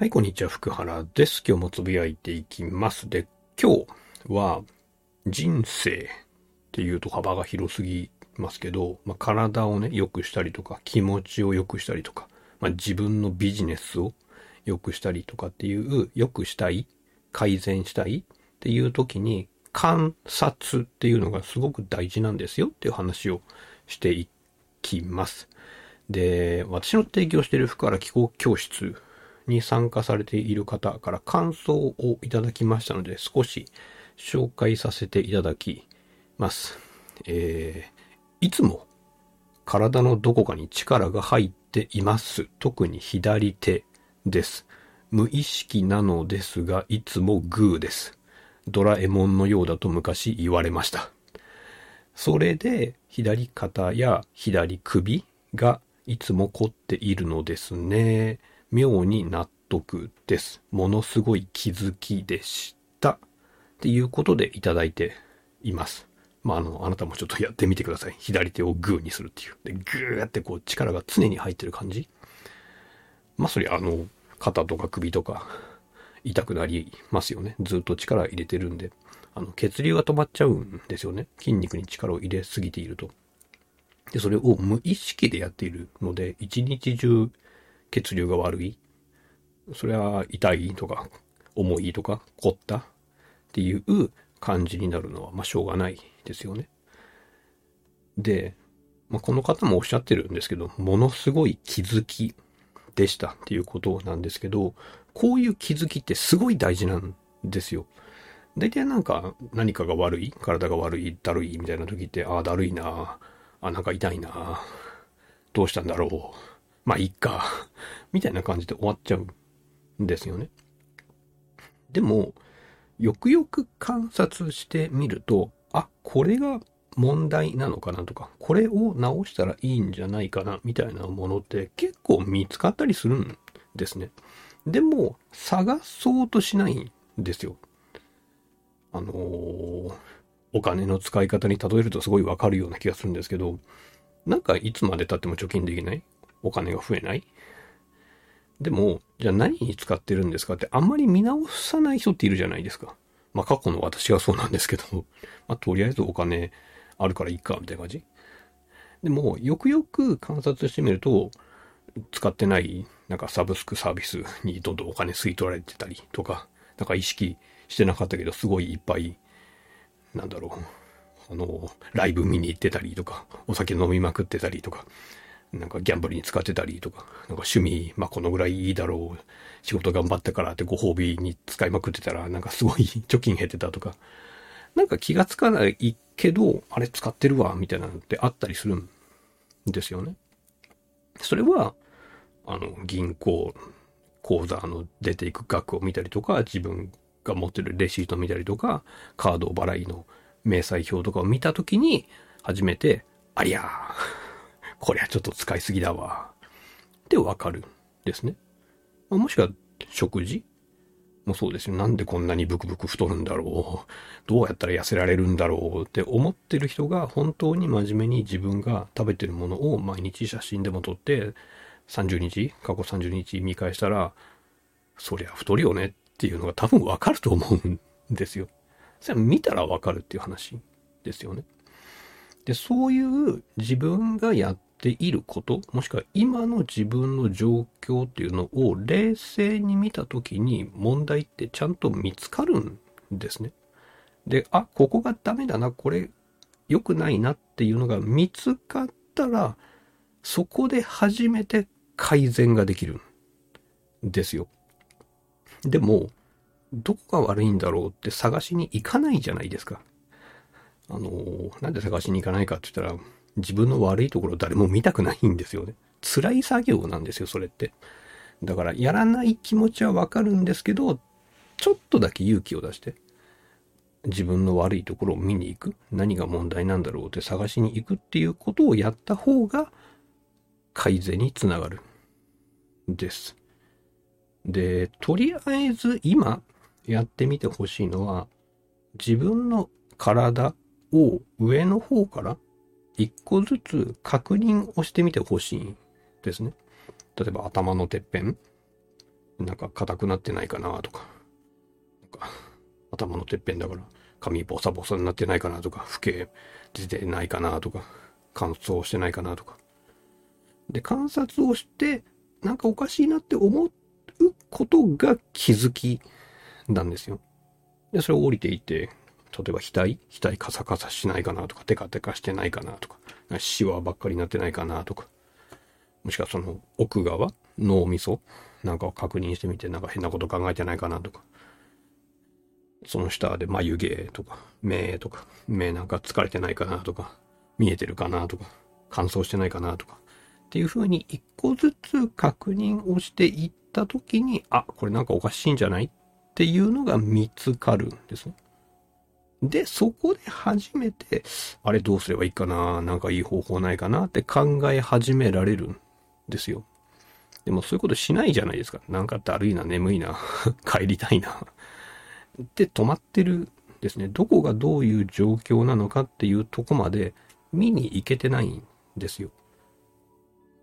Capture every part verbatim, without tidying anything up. はい、こんにちは、福原です。今日もつぶやいていきます。で、今日は人生っていうと幅が広すぎますけど、まあ、体をね、良くしたりとか、気持ちを良くしたりとか、まあ、自分のビジネスを良くしたりとかっていう、良くしたい、改善したいっていう時に、観察っていうのがすごく大事なんですよっていう話をしていきます。で、私の提供している福原気候教室に参加されている方から感想をいただきましたので、少し紹介させていただきます。えー、いつも体のどこかに力が入っています。特に左手です。無意識なのですが、いつもグーです。ドラえもんのようだと昔言われました。それで左肩や左首がいつも凝っているのですね。妙に納得です。ものすごい気づきでした。っていうことでいただいています。まあ、あの、あなたもちょっとやってみてください。左手をグーにするっていう。で、グーってこう力が常に入ってる感じ。まあ、それあの、肩とか首とか痛くなりますよね。ずっと力入れてるんで。あの、血流が止まっちゃうんですよね。筋肉に力を入れすぎていると。で、それを無意識でやっているので、一日中、血流が悪い、それは痛いとか重いとか凝ったっていう感じになるのはまあしょうがないですよね。で、まあ、この方もおっしゃってるんですけど、ものすごい気づきでしたっていうことなんですけど、こういう気づきってすごい大事なんですよ。大体なんか何かが悪い、体が悪い、だるいみたいな時って、ああだるいな、あなんか痛いな、どうしたんだろう。まあいいかみたいな感じで終わっちゃうんですよね。でもよくよく観察してみると、あ、これが問題なのかなとか、これを直したらいいんじゃないかなみたいなものって結構見つかったりするんですね。でも探そうとしないんですよ。あのー、お金の使い方に例えるとすごいわかるような気がするんですけど、なんかいつまで経っても貯金できない。お金が増えない。でも、じゃあ何に使ってるんですかってあんまり見直さない人っているじゃないですか。まあ過去の私はそうなんですけど、まあとりあえずお金あるからいいかみたいな感じ。でも、よくよく観察してみると、使ってないなんかサブスクサービスにどんどんお金吸い取られてたりとか、なんか意識してなかったけどすごいいっぱい、なんだろう、あの、ライブ見に行ってたりとか、お酒飲みまくってたりとか、なんかギャンブルに使ってたりとか、なんか趣味、まあ、このぐらいいいだろう。仕事頑張ったからってご褒美に使いまくってたら、なんかすごい貯金減ってたとか、なんか気がつかないけど、あれ使ってるわ、みたいなのってあったりするんですよね。それは、あの、銀行、口座の出ていく額を見たりとか、自分が持ってるレシートを見たりとか、カード払いの明細表とかを見たときに、初めて、ありゃー。これはちょっと使いすぎだわ。ってわかるんですね。まあ、もしくは食事もそうですよ。なんでこんなにブクブク太るんだろう。どうやったら痩せられるんだろうって思ってる人が本当に真面目に自分が食べてるものを毎日写真でも撮ってさんじゅうにち、過去さんじゅうにち見返したら、そりゃ太るよねっていうのが多分わかると思うんですよ。それは見たらわかるっていう話ですよね。で、そういう自分がやってでいること、もしくは今の自分の状況っていうのを冷静に見たときに問題ってちゃんと見つかるんですね。で、あ、ここがダメだな、これ良くないなっていうのが見つかったら、そこで初めて改善ができるんですよ。でも、どこが悪いんだろうって探しに行かないじゃないですか。あの、なんで探しに行かないかって言ったら、自分の悪いところ誰も見たくないんですよね。辛い作業なんですよ、それって。だから、やらない気持ちはわかるんですけど、ちょっとだけ勇気を出して、自分の悪いところを見に行く。何が問題なんだろうって探しに行くっていうことをやった方が、改善につながる。です。で、とりあえず今やってみてほしいのは、自分の体を上の方から、一個ずつ確認をしてみてほしいですね。例えば頭のてっぺん、なんか硬くなってないかなとか、なんか頭のてっぺんだから髪ボサボサになってないかなとか、老け出てないかなとか、乾燥してないかなとか。で、観察をしてなんかおかしいなって思うことが気づきなんですよ。で、それを降りていって、例えば額、額カサカサしないかなとか、テカテカしてないかなとか、シワばっかりになってないかなとか、もしくはその奥側、脳みそなんかを確認してみて、なんか変なこと考えてないかなとか、その下で眉毛とか、目とか、目なんか疲れてないかなとか、見えてるかなとか、乾燥してないかなとか、っていう風に一個ずつ確認をしていったときに、あ、これなんかおかしいんじゃないっていうのが見つかるんですね。で、そこで初めて、あれどうすればいいかな、なんかいい方法ないかなって考え始められるんですよ。でもそういうことしないじゃないですか。なんかだるいな、眠いな、帰りたいな。で、止まってるですね。どこがどういう状況なのかっていうとこまで見に行けてないんですよ。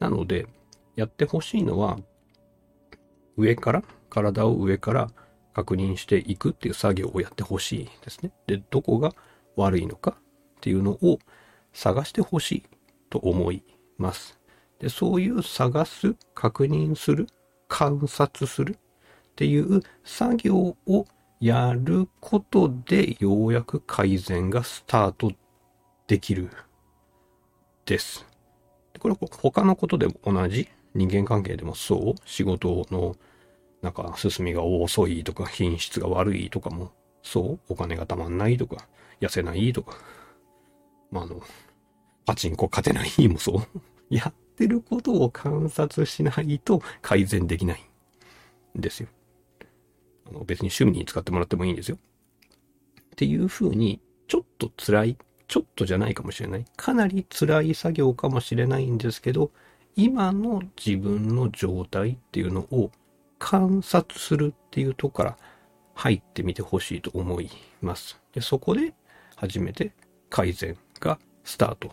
なので、やってほしいのは、上から、体を上から確認していくっていう作業をやってほしいですね。で、どこが悪いのかっていうのを探してほしいと思います。で、そういう探す、確認する、観察するっていう作業をやることで、ようやく改善がスタートできるです。これは他のことでも同じ、人間関係でもそう、仕事のなんか進みが遅いとか、品質が悪いとかもそう、お金がたまんないとか、痩せないとか、まあ、あのパチンコ勝てないもそうやってることを観察しないと改善できないんですよ。あの別に趣味に使ってもらってもいいんですよっていうふうに、ちょっと辛い、ちょっとじゃないかもしれない、かなり辛い作業かもしれないんですけど、今の自分の状態っていうのを観察するっていうとこから入ってみてほしいと思います。で、そこで初めて改善がスタート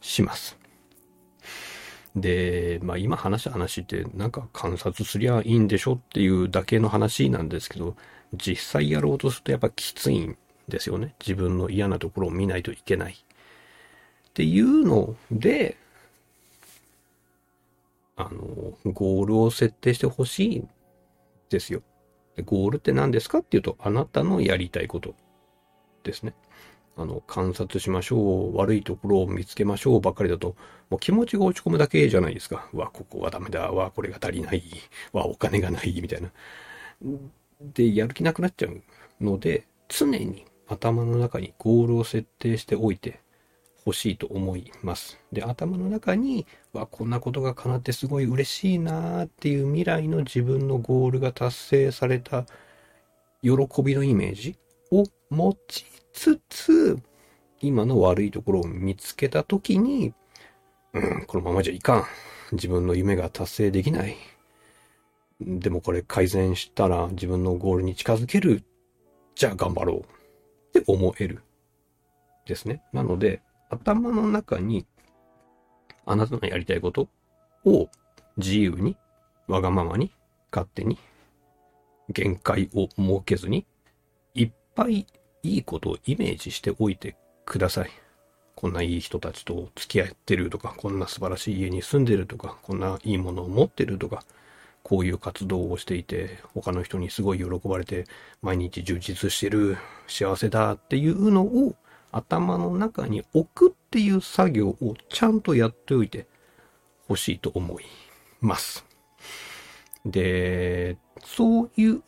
します。で、まあ今話した話ってなんか観察すりゃいいんでしょっていうだけの話なんですけど、実際やろうとするとやっぱきついんですよね。自分の嫌なところを見ないといけないっていうので、あの、ゴールを設定してほしいんですよ。で、ゴールって何ですかっていうと、あなたのやりたいことですね。あの、観察しましょう、悪いところを見つけましょうばっかりだと、もう気持ちが落ち込むだけじゃないですか。うわ、ここはダメだ、うわ、これが足りない、うわ、お金がない、みたいな。で、やる気なくなっちゃうので、常に頭の中にゴールを設定しておいて、欲しいと思います。で、頭の中に、わ、こんなことが叶ってすごい嬉しいなーっていう未来の自分のゴールが達成された喜びのイメージを持ちつつ、今の悪いところを見つけたときに、うん、このままじゃいかん。自分の夢が達成できない。でもこれ改善したら自分のゴールに近づける。じゃあ頑張ろうって思える。ですね。なので、頭の中にあなたのやりたいことを自由に、わがままに、勝手に、限界を設けずに、いっぱいいいことをイメージしておいてください。こんないい人たちと付き合ってるとか、こんな素晴らしい家に住んでるとか、こんないいものを持ってるとか、こういう活動をしていて、他の人にすごい喜ばれて、毎日充実してる、幸せだっていうのを、頭の中に置くっていう作業をちゃんとやっておいてほしいと思います。で、そういう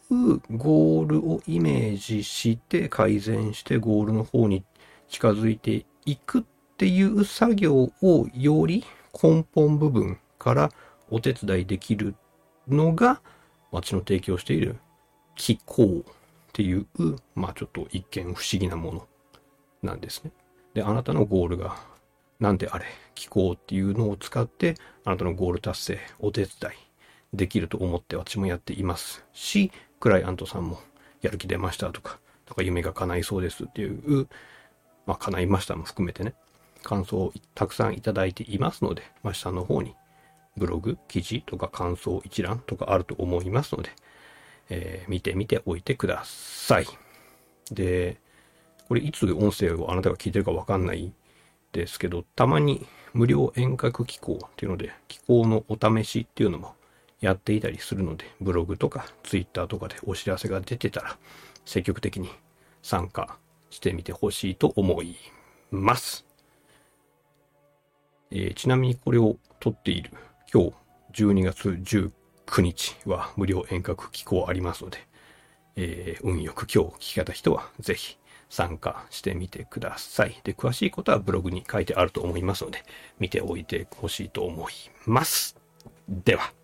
ゴールをイメージして改善してゴールの方に近づいていくっていう作業をより根本部分からお手伝いできるのが私の提供している気功っていう、まあちょっと一見不思議なものなんですね。で、あなたのゴールがなんであれ、気候っていうのを使ってあなたのゴール達成お手伝いできると思って私もやっていますし、クライアントさんもやる気出ましたとか、とか夢が叶いそうですっていう、まあ叶いましたも含めてね、感想をたくさんいただいていますので、まあ、下の方にブログ、記事とか感想一覧とかあると思いますので、えー、見てみておいてください。で、これいつ音声をあなたが聞いてるかわかんないですけど、たまに無料遠隔寄稿っていうので、寄稿のお試しっていうのもやっていたりするので、ブログとかツイッターとかでお知らせが出てたら、積極的に参加してみてほしいと思います。えー、ちなみにこれを撮っている今日じゅうにがつじゅうくにちは無料遠隔寄稿ありますので、えー、運よく今日聞き方人はぜひ参加してみてください。で、詳しいことはブログに書いてあると思いますので、見ておいてほしいと思います。では。